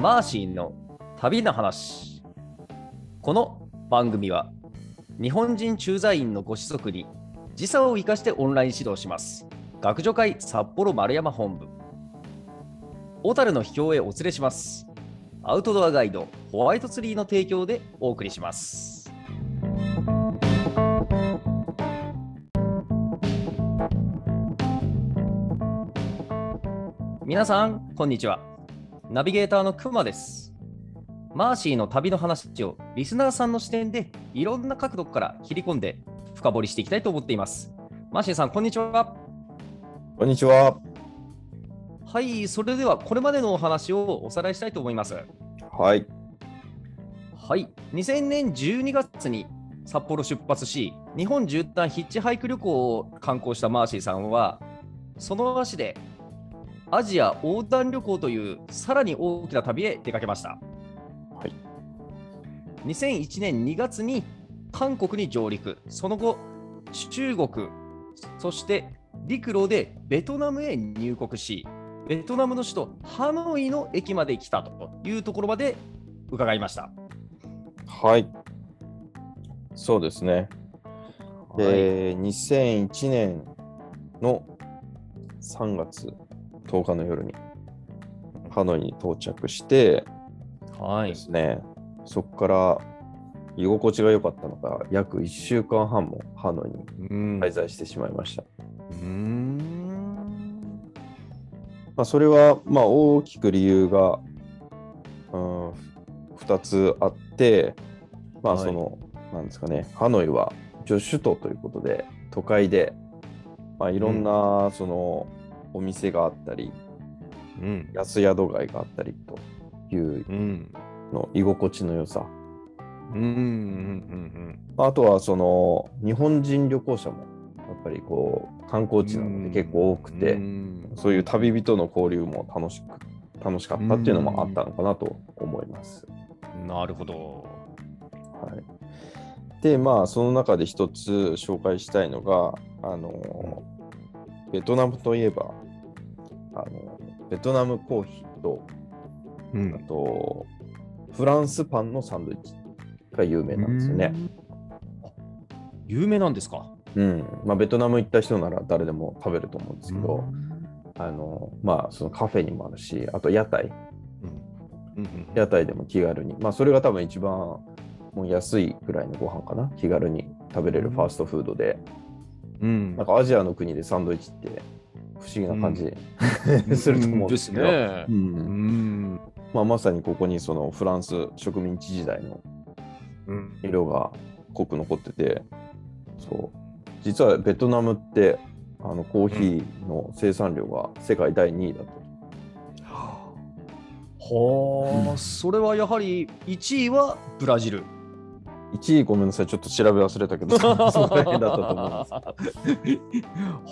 マーシーの旅の話。この番組は日本人駐在員のご子息に時差を生かしてオンライン指導します学助会札幌丸山本部、小樽の秘境へお連れしますアウトドアガイドホワイトツリーの提供でお送りします。皆さんこんにちは、ナビゲーターの熊です。マーシーの旅の話をリスナーさんの視点でいろんな角度から切り込んで深掘りしていきたいと思っています。マーシーさんこんにちは。こんにちは。はい、それではこれまでのお話をおさらいしたいと思います。はいはい。2000年12月に札幌出発し、日本縦断ヒッチハイク旅行を観光したマーシーさんは、その足でアジア横断旅行というさらに大きな旅へ出かけました、はい、2001年2月に韓国に上陸、その後中国、そして陸路でベトナムへ入国し、ベトナムの首都ハノイの駅まで来たというところまで伺いました。はい、そうですね、はい、2001年の3月10日の夜にハノイに到着して、はいですね、そこから居心地が良かったのが約1週間半もハノイに滞在してしまいました。まあ、それはまあ大きく理由が2つあって、まあそのなんですかね、ハノイは首都ということで都会で、まあ、いろんなそのお店があったり、うん、安宿街があったりというの居心地の良さ、うんうんうんうん、あとはその日本人旅行者もやっぱりこう観光地なので結構多くて、うん、そういう旅人の交流も楽しかったっていうのもあったのかなと思います、うん、なるほど、はい、でまあその中で一つ紹介したいのがベトナムといえばベトナムコーヒーと、うん、あとフランスパンのサンドイッチが有名なんですよね。有名なんですか。うん、まあ、ベトナム行った人なら誰でも食べると思うんですけど、まあそのカフェにもあるし、あと屋台、うんうんうん、屋台でも気軽に、まあそれが多分一番もう安いくらいのご飯かな、気軽に食べれるファーストフードで、うん、なんかアジアの国でサンドイッチって不思議な感じ、うん、すると思うんですけど、うん、まあ、まさにここにそのフランス植民地時代の色が濃く残ってて、そう実はベトナムってコーヒーの生産量が世界第2位だと、うん、はあ、それはやはり1位はブラジル、1位ごめんなさいちょっと調べ忘れたけどその辺だったと思います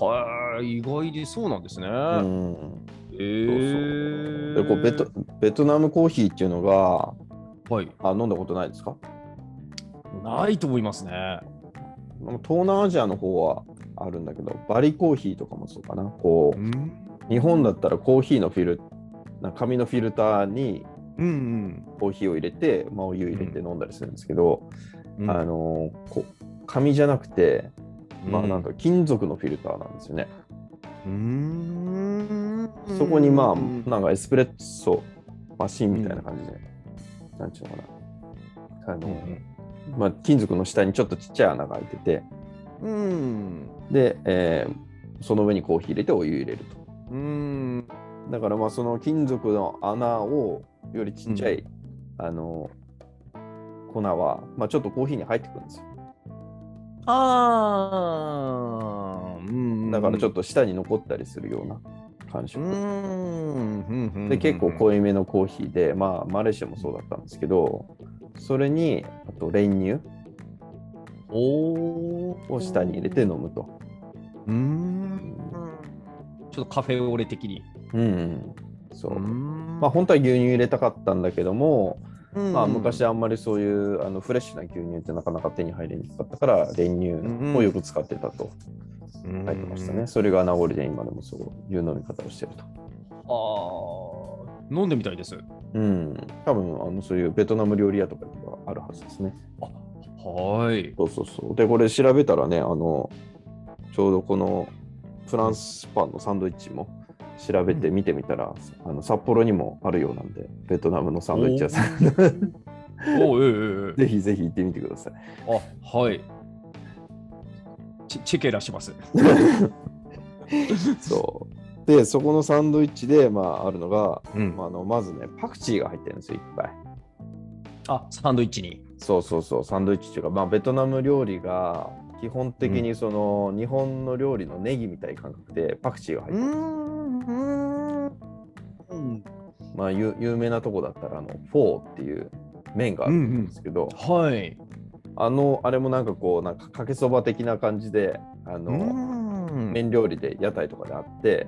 はい、意外にそうなんですね。そうそう、でこうベトナムコーヒーっていうのが、はい、飲んだことないですか。ないと思いますね。東南アジアの方はあるんだけど、バリコーヒーとかもそうかな、こう日本だったらコーヒーの紙のフィルターにコーヒーを入れて、まあ、お湯入れて飲んだりするんですけど、うん、紙じゃなくて、まあ、なんか金属のフィルターなんですよね、うん、そこにまあなんかエスプレッソマシンみたいな感じで、うん、なんていうのかな、まあ、金属の下にちょっとちっちゃい穴が開いてて、うん、で、その上にコーヒー入れてお湯入れると、うん、だからまあその金属の穴をよりちっちゃい、うん、粉は、まあ、ちょっとコーヒーに入ってくるんですよ。あー、うん、だからちょっと舌に残ったりするような感触、うん、で結構濃いめのコーヒーで、まあ、マレーシアもそうだったんですけど、それにあと練乳を下に入れて飲むと、ちょっとカフェオレ的に、うん、そう、まあ本当は牛乳入れたかったんだけども、まあ、昔あんまりそういうフレッシュな牛乳ってなかなか手に入れにくかったから練乳をよく使ってたと書いてましたね。それが名残で今でもそういう飲み方をしてると。ああ、飲んでみたいです。うん、多分そういうベトナム料理屋とかがあるはずですね。あ、はい。そうそうそう。でこれ調べたらね、ちょうどこのフランスパンのサンドイッチも調べて見てみたら、うん、札幌にもあるようなんで、ベトナムのサンドイッチ屋さん。おぜひぜひ行ってみてください。あ、はい。チケラします。そう。でそこのサンドイッチで、まあ、あるのが、うん、まずねパクチーが入ってるんですよいっぱい。あ、サンドイッチに。そうそうそう、サンドイッチっていうか、まあ、ベトナム料理が基本的にその、うん、日本の料理のネギみたいな感覚でパクチーが入ってるんですよ。うん、まあ有名なとこだったらフォーっていう麺があるんですけど、うんうん、はい、あれもなんかこうなんかかけそば的な感じで麺料理で屋台とかであって、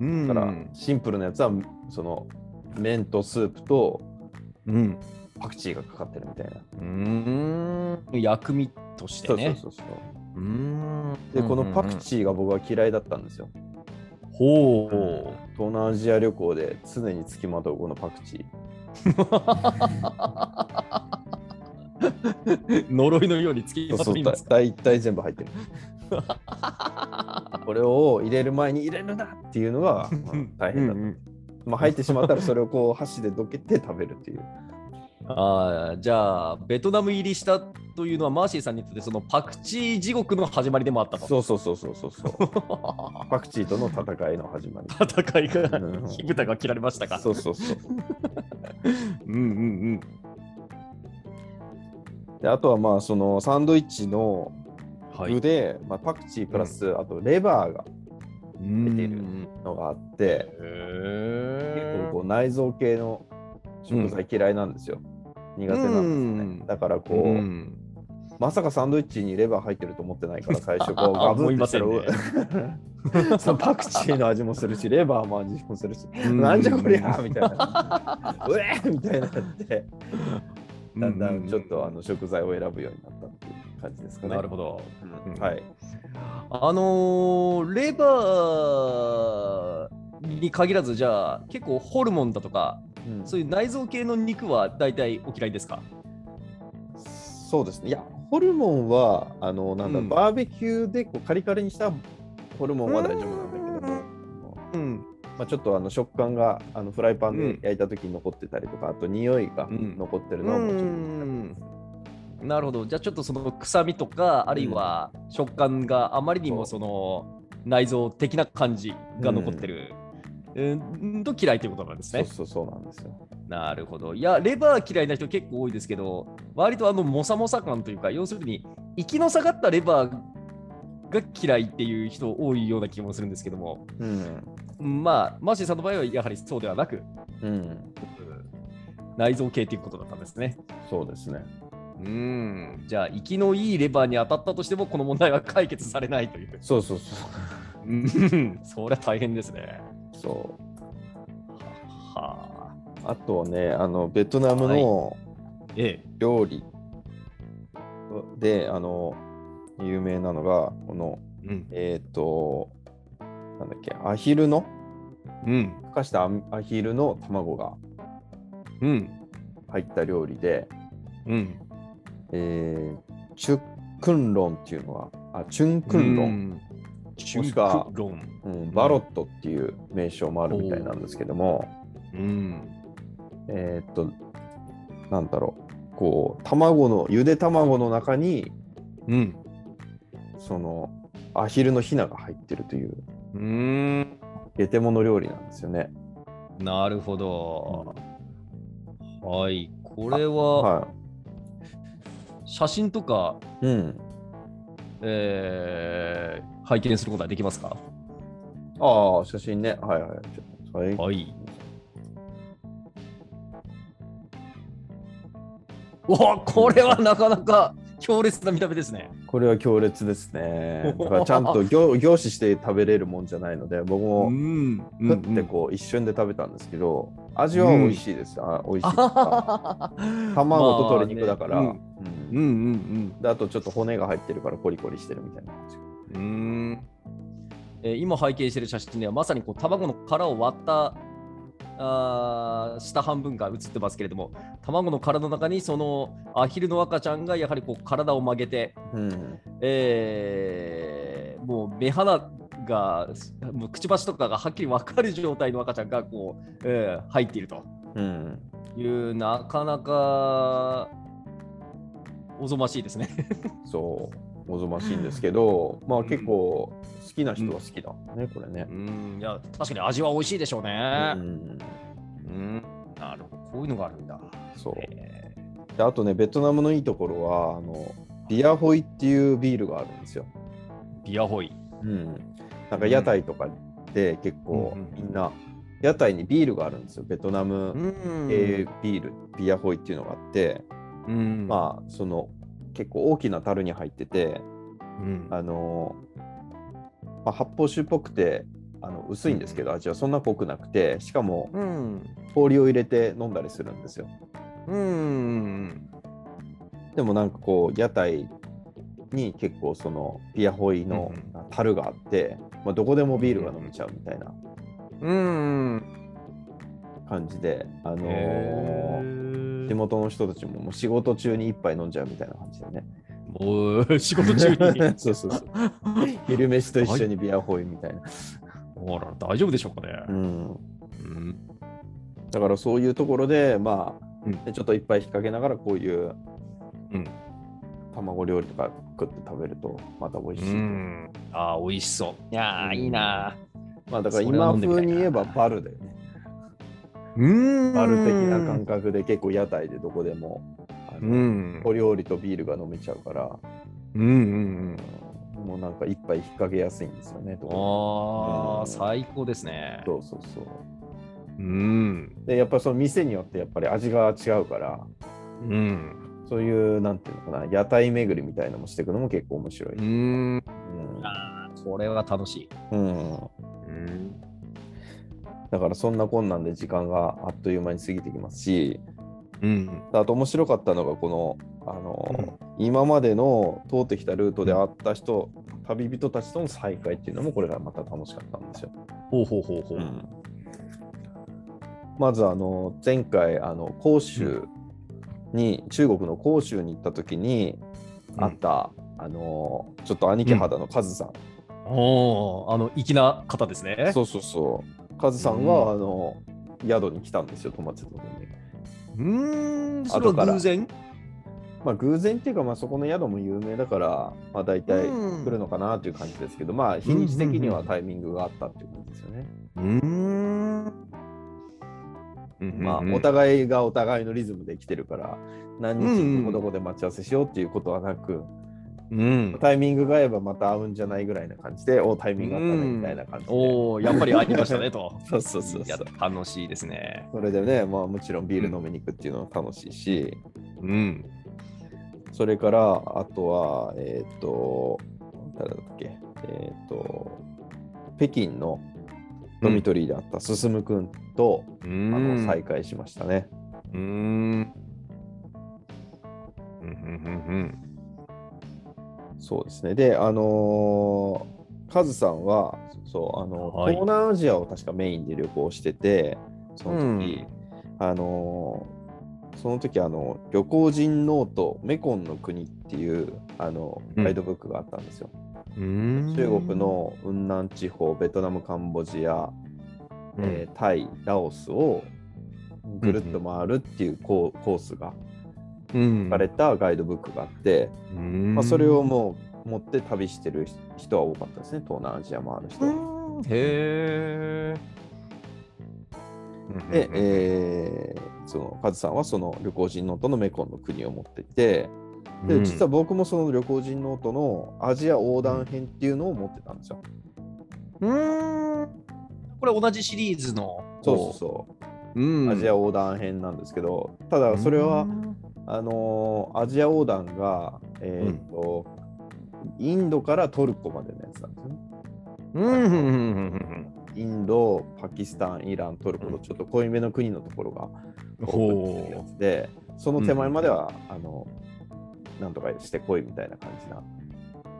だからシンプルなやつはその麺とスープとパクチーがかかってるみたいな、薬味としてね。そうそうそうそう。でこのパクチーが僕は嫌いだったんですよ。ほう、東南アジア旅行で常につきまとうこのパクチー。呪いのようにつきまといますか。大体全部入ってる。これを入れる前に入れるなっていうのが大変だった。うんうん、まあ入ってしまったらそれをこう箸でどけて食べるっていう。ああ、じゃあベトナム入りしたというのはマーシーさんにとってそのパクチー地獄の始まりでもあったと。そうそうそうそうそうそう。パクチーとの戦いの始まり。戦いが火蓋が切られましたか。そうそうそう。うんうんうん。であとはまあそのサンドイッチので、はい、まあ、パクチープラス、うん、あとレバーが出てるのがあって、結構こう内臓系の食材嫌いなんですよ、うん、苦手なんですね。だからこう、うん、まさかサンドイッチにレバー入ってると思ってないから最初こうガブってしたらパクチーの味もするしレバーも味もするし、なんじゃこりゃみたいな、うえみたいになってだんだんちょっと食材を選ぶようになったっていう感じですかね。なるほど、うん、はい。レバーに限らず、じゃあ結構ホルモンだとか、うん、そういう内臓系の肉は大体お嫌いですか？そうですね。いやホルモンはなんだ、うん、バーベキューでこうカリカリにしたホルモンは大丈夫なんだけども、うん、まあ、ちょっと食感がフライパンで焼いた時に残ってたりとか、うん、あと匂いが残ってるのはもちろん、うん、なるほど。じゃあちょっとその臭みとかあるいは食感があまりにもその内臓的な感じが残ってる、うん、と嫌いということなんですね。そうそうそうなんですよ。なるほど。いやレバー嫌いな人結構多いですけど、割とモサモサ感というか、要するに息の下がったレバーが嫌いっていう人多いような気もするんですけども、うん、まあマーシーさんの場合はやはりそうではなく、うん、内臓系ということだったんですね。そうですね。うん、じゃあ息のいいレバーに当たったとしてもこの問題は解決されないという。そうそうそうそれは大変ですね。そうはあとはねベトナムの料理で、はい、有名なのがこの、うん、なんだっけ、アヒルの、うん、ふかしたアヒルの卵が入った料理で、うん、チュンクンロンっていうのはチュンクンロンが、うん、バロットっていう名称もあるみたいなんですけども、うん、なんだろう、こう卵のゆで卵の中に、うん、そのアヒルのヒナが入ってるという、ゲテモノ料理なんですよね。なるほど、うん、はい。これは、はい、写真とか、うん、拝見することはできますか？ああ、写真ね、はいはいはい。お、これはなかなか強烈な見た目ですね。これは強烈ですね。だからちゃんと凝視して食べれるもんじゃないので、僕もふってこう一瞬で食べたんですけど、味は美味しいです。うん、あ、美味しい。卵と鶏肉だから、まあね、うんうんうんうん、であとちょっと骨が入ってるからコリコリしてるみたいな感じ。今拝見してる写真ではまさにこう卵の殻を割った下半分が映ってますけれども、卵の殻の中にそのアヒルの赤ちゃんがやはりこう体を曲げて、うんもう目鼻がもうくちばしとかがはっきり分かる状態の赤ちゃんがこう、入っているという、うん、なかなかおぞましいですねそうおぞましいんですけどまあ結構好きな人は好きだね、うん、これねうんいや確かに味は美味しいでしょうねうん、うん、なるほどこういうのがあるんだそう、であとねベトナムのいいところはあのビアホイっていうビールがあるんですよビアホイうん、なんか屋台とかで結構みんな屋台にビールがあるんですよベトナム系ビールビアホイっていうのがあって、うん、まあその結構大きな樽に入ってて、うん、まあ、発泡酒っぽくて薄いんですけど味はそんな濃くなくてしかも氷を入れて飲んだりするんですよ、うん、でもなんかこう屋台に結構そのビアホイの樽があって、うんまあ、どこでもビールが飲めちゃうみたいな感じで、地元の人たち もう仕事中に一杯飲んじゃうみたいな感じでねおー仕事中にそうそうそう昼飯と一緒にビアホイみたいなほら大丈夫でしょうかね、うんうん、だからそういうところでまあ、うん、ちょっと一杯引っ掛けながらこういう、うん卵料理とか食って食べるとまた美味しい。うんああ美味しそう。いや、うん、いいな。まあだから今風に言えばバルだよね。バル的な感覚で結構屋台でどこでもお料理とビールが飲めちゃうから。うんうんうん。もうなんか一杯引っ掛けやすいんですよね。とああ、うん、最高ですね。そうそうそう。うん。でやっぱりその店によってやっぱり味が違うから。うん。そういうなんていうのかな屋台巡りみたいなのもしていくのも結構面白い。うん、あー、これは楽しい、うんうん。だからそんなこんなんで時間があっという間に過ぎてきますし、うん、あと面白かったのがこの、うん、今までの通ってきたルートで会った人、うん、旅人たちとの再会っていうのもこれがまた楽しかったんですよ。ほうほうほうほう。うん、まず前回広州、うんに中国の広州に行った時に会った、うん、ちょっと兄貴肌のカズさん、うん、おー粋な方ですねそうそうそうカズさんは、うん、宿に来たんですよ泊まってたところにそれは偶然まあ偶然っていうか、まあ、そこの宿も有名だから、まあ、大体来るのかなという感じですけど、うん、まあ日にち的にはタイミングがあったっていう感じですよねまあ、お互いがお互いのリズムで来てるから何日どこどこで待ち合わせしようっていうことはなく、うん、タイミングが合えばまた会うんじゃないぐらいな感じでおタイミングがあったねみたいな感じで、うん、おやっぱり会いましたねとそうそうそうそう楽しいですねそれでね、まあ、もちろんビール飲みに行くっていうのは楽しいし、うん、それからあとは誰だっけ北京のドミトリーであった進くんと再会しましたね。そうですね。で、カズさんはそうはい、東南アジアを確かメインで旅行してて、その時、うん、その時旅行人ノートメコンの国っていうガイドブックがあったんですよ。うん中国の雲南地方、ベトナム、カンボジア、うんタイ、ラオスをぐるっと回るっていうコースが書かれたガイドブックがあって、うんまあ、それをもう持って旅してる人は多かったですね、東南アジア回る人は。うん、へー。で、カズさんはその旅行人ノートのメコンの国を持ってて、で実は僕もその旅行人ノートのアジア横断編っていうのを持ってたんですよ。これ同じシリーズのそうそうそう、うん、アジア横断編なんですけど、ただそれはアジア横断が、うん、インドからトルコまでのやつなんですよね。インド、パキスタン、イラン、トルコとちょっと濃いめの国のところが多くてやつで、その手前までは、うん、なんとかしてこいみたいな感じな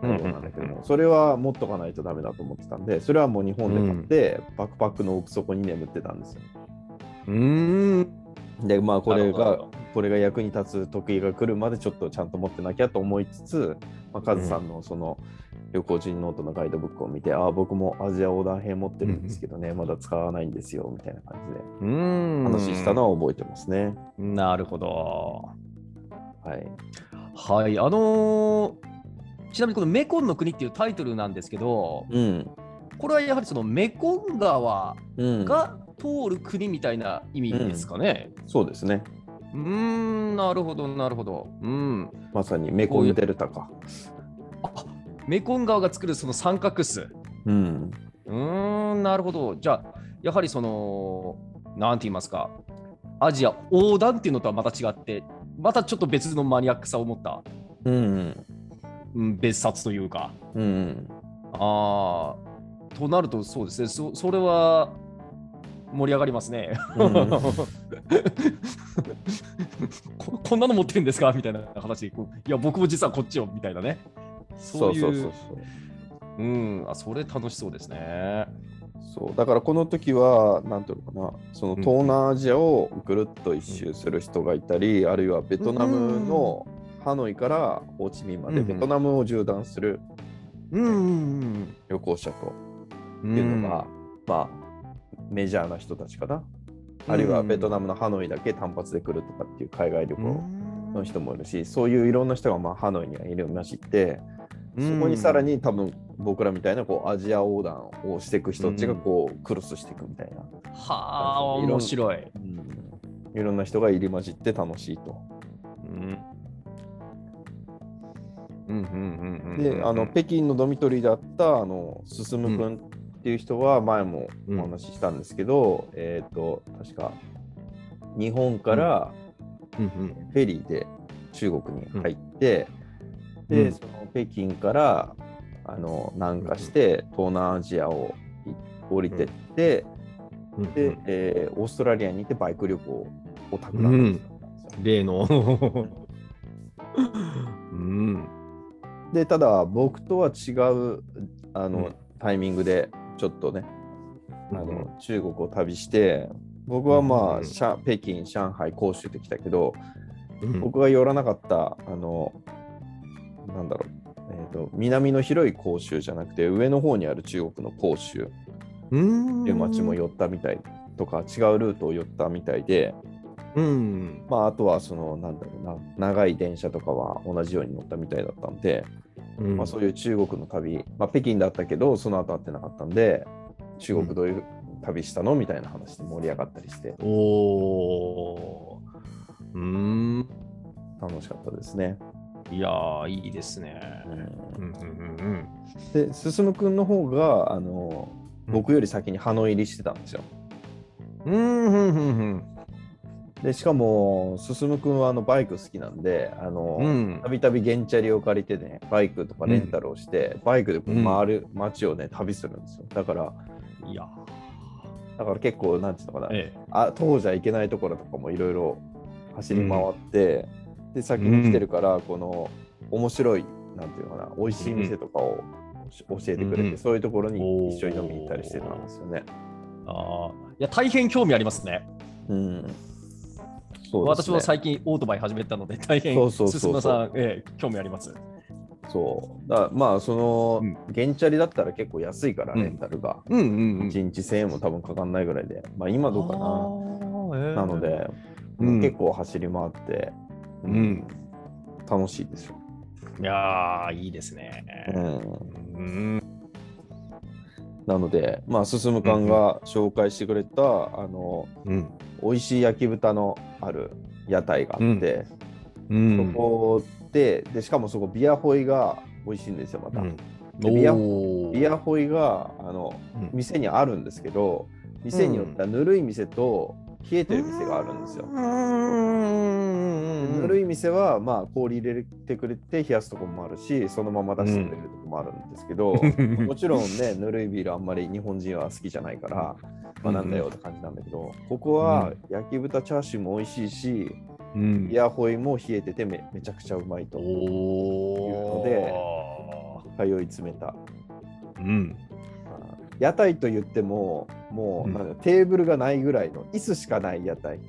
内容なんだけども、それは持っとかないとダメだと思ってたんで、それはもう日本で買って、バックパックの奥底に眠ってたんですよ。でまあこれが役に立つ時期が来るまでちょっとちゃんと持ってなきゃと思いつつ、まあ、カズさんのその旅行人ノートのガイドブックを見て、あ僕もアジア横断編持ってるんですけどね、まだ使わないんですよみたいな感じで話したのは覚えてますね。なるほど。はい、はい、ちなみにこのメコンの国っていうタイトルなんですけど、これはやはりそのメコン川が通る国みたいな意味ですかね。そうですね。なるほどなるほど。まさにメコンデルタか。あ、メコン川が作るその三角州。なるほど。じゃあやはりそのなんて言いますか、アジア横断っていうのとはまた違って、またちょっと別のマニアックさを持った、別冊というか。ああ、となるとそうですね。それは盛り上がりますね。こんなの持ってるんですかみたいな話。いや僕も実はこっちよみたいなね。そう。あ、それ楽しそうですね。そうだからこの時は何ていうのかな、その東南アジアをぐるっと一周する人がいたり、あるいはベトナムのハノイからホーチミンまでベトナムを縦断する、旅行者とっていうのが、まあメジャーな人たちかな、あるいはベトナムのハノイだけ単発で来るとかっていう海外旅行の人もいるし、そういういろんな人がまあハノイにはいるまして、そこにさらに多分僕らみたいなこうアジア横断をしていく人たちがこうクロスしていくみたいな、面白い、いろんな人が入り混じって楽しいと。で、北京のドミトリーであった進む君っていう人は前もお話ししたんですけど、確か日本からフェリーで中国に入って、でその北京から南下して東南アジアを降りてって、で、オーストラリアに行ってバイク旅行をたくらんで例の、でただ僕とは違うタイミングでちょっとね、中国を旅して、僕はまあ、北京、上海、広州で来たけど、僕が寄らなかった、南の広い広州じゃなくて、上の方にある中国の広州っていう町も寄ったみたいとか、違うルートを寄ったみたいで、まあ、あとはその、長い電車とかは同じように乗ったみたいだったんで、まあ、そういう中国の旅、まあ、北京だったけどその後会ってなかったんで、中国どういう旅したのみたいな話で盛り上がったりして、楽しかったですね。いやーいいですね。で進くんの方が僕より先にハノイ入りしてたんですよ。でしかも進くんはバイク好きなんで、たびたびゲンチャリを借りてね、バイクとかレンタルをして、バイクでこう回る街をね旅するんですよ。だから結構なんていうのかな、当時はいけないところとかもいろいろ走り回って、で先に来てるからこの面白いなんていうのかな、美味しい店とかを教えてくれて、そういうところに一緒に飲みに行ったりしてたんですよね。いや大変興味ありますね。そうですね、私も最近オートバイ始めたので大変進むさん、興味あります。そうだ、まあそのゲンチャリだったら結構安いから、レンタルが1日1000円も多分かかんないぐらいで、まあ今どうかな、なので、結構走り回って、楽しいですよ。いやーいいですね。なので、まあ、進む館が紹介してくれた、美味しい焼き豚のある屋台があって、そこでしかもそこビアホイが美味しいんですよ、また。ビアホイが店にあるんですけど、店によってはぬるい店と冷えてる店があるんですよ。ぬるい店は、まあ、氷入れてくれて冷やすところもあるし、そのまま出してくれるところもあるんですけど、もちろんねぬるいビールあんまり日本人は好きじゃないから、まあ、なんだよって感じなんだけど、ここは焼き豚チャーシューも美味しいし、ビアホイも冷えてて めちゃくちゃうまいというので通い詰めた。屋台と言ってももう、うん、テーブルがないぐらいの椅子しかない屋台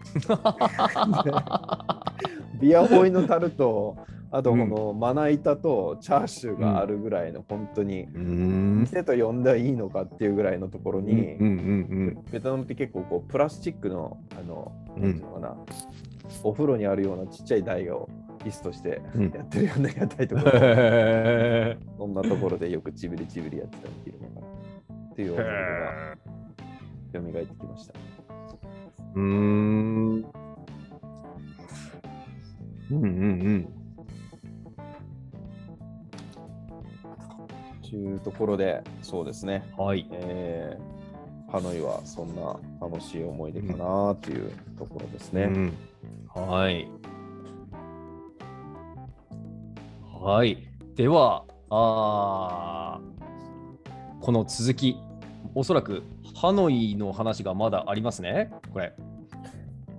ビアホイの樽とあとこのまな板とチャーシューがあるぐらいの、うん、本当に店と呼んだらいいのかっていうぐらいのところに、うんうんうん、ベトナムって結構こうプラスチックのなんていうのかな、お風呂にあるようなちっちゃい台を椅子としてやってるような屋台とか、そんなところでよくちびりちびりやってたのっていうのかなっていう思い出が蘇ってきました。うんうんうん。というところで、そうですね。はい。ハノイはそんな楽しい思い出かなっていうところですね。うんうん、はい。はい。では、この続き、おそらくハノイの話がまだありますね。これ。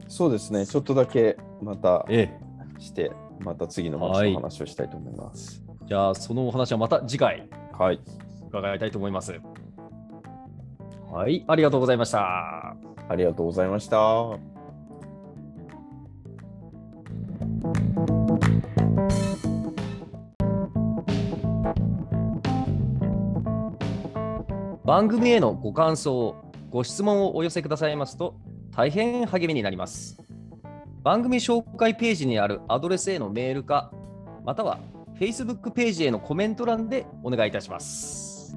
そうですね。ちょっとだけまた。してまた次の街の話をしたいと思います、はい、じゃあそのお話はまた次回、はい、伺いたいと思います。はい、ありがとうございました。ありがとうございました。番組へのご感想、ご質問をお寄せくださいますと大変励みになります。番組紹介ページにあるアドレスへのメールか、または Facebook ページへのコメント欄でお願いいたします。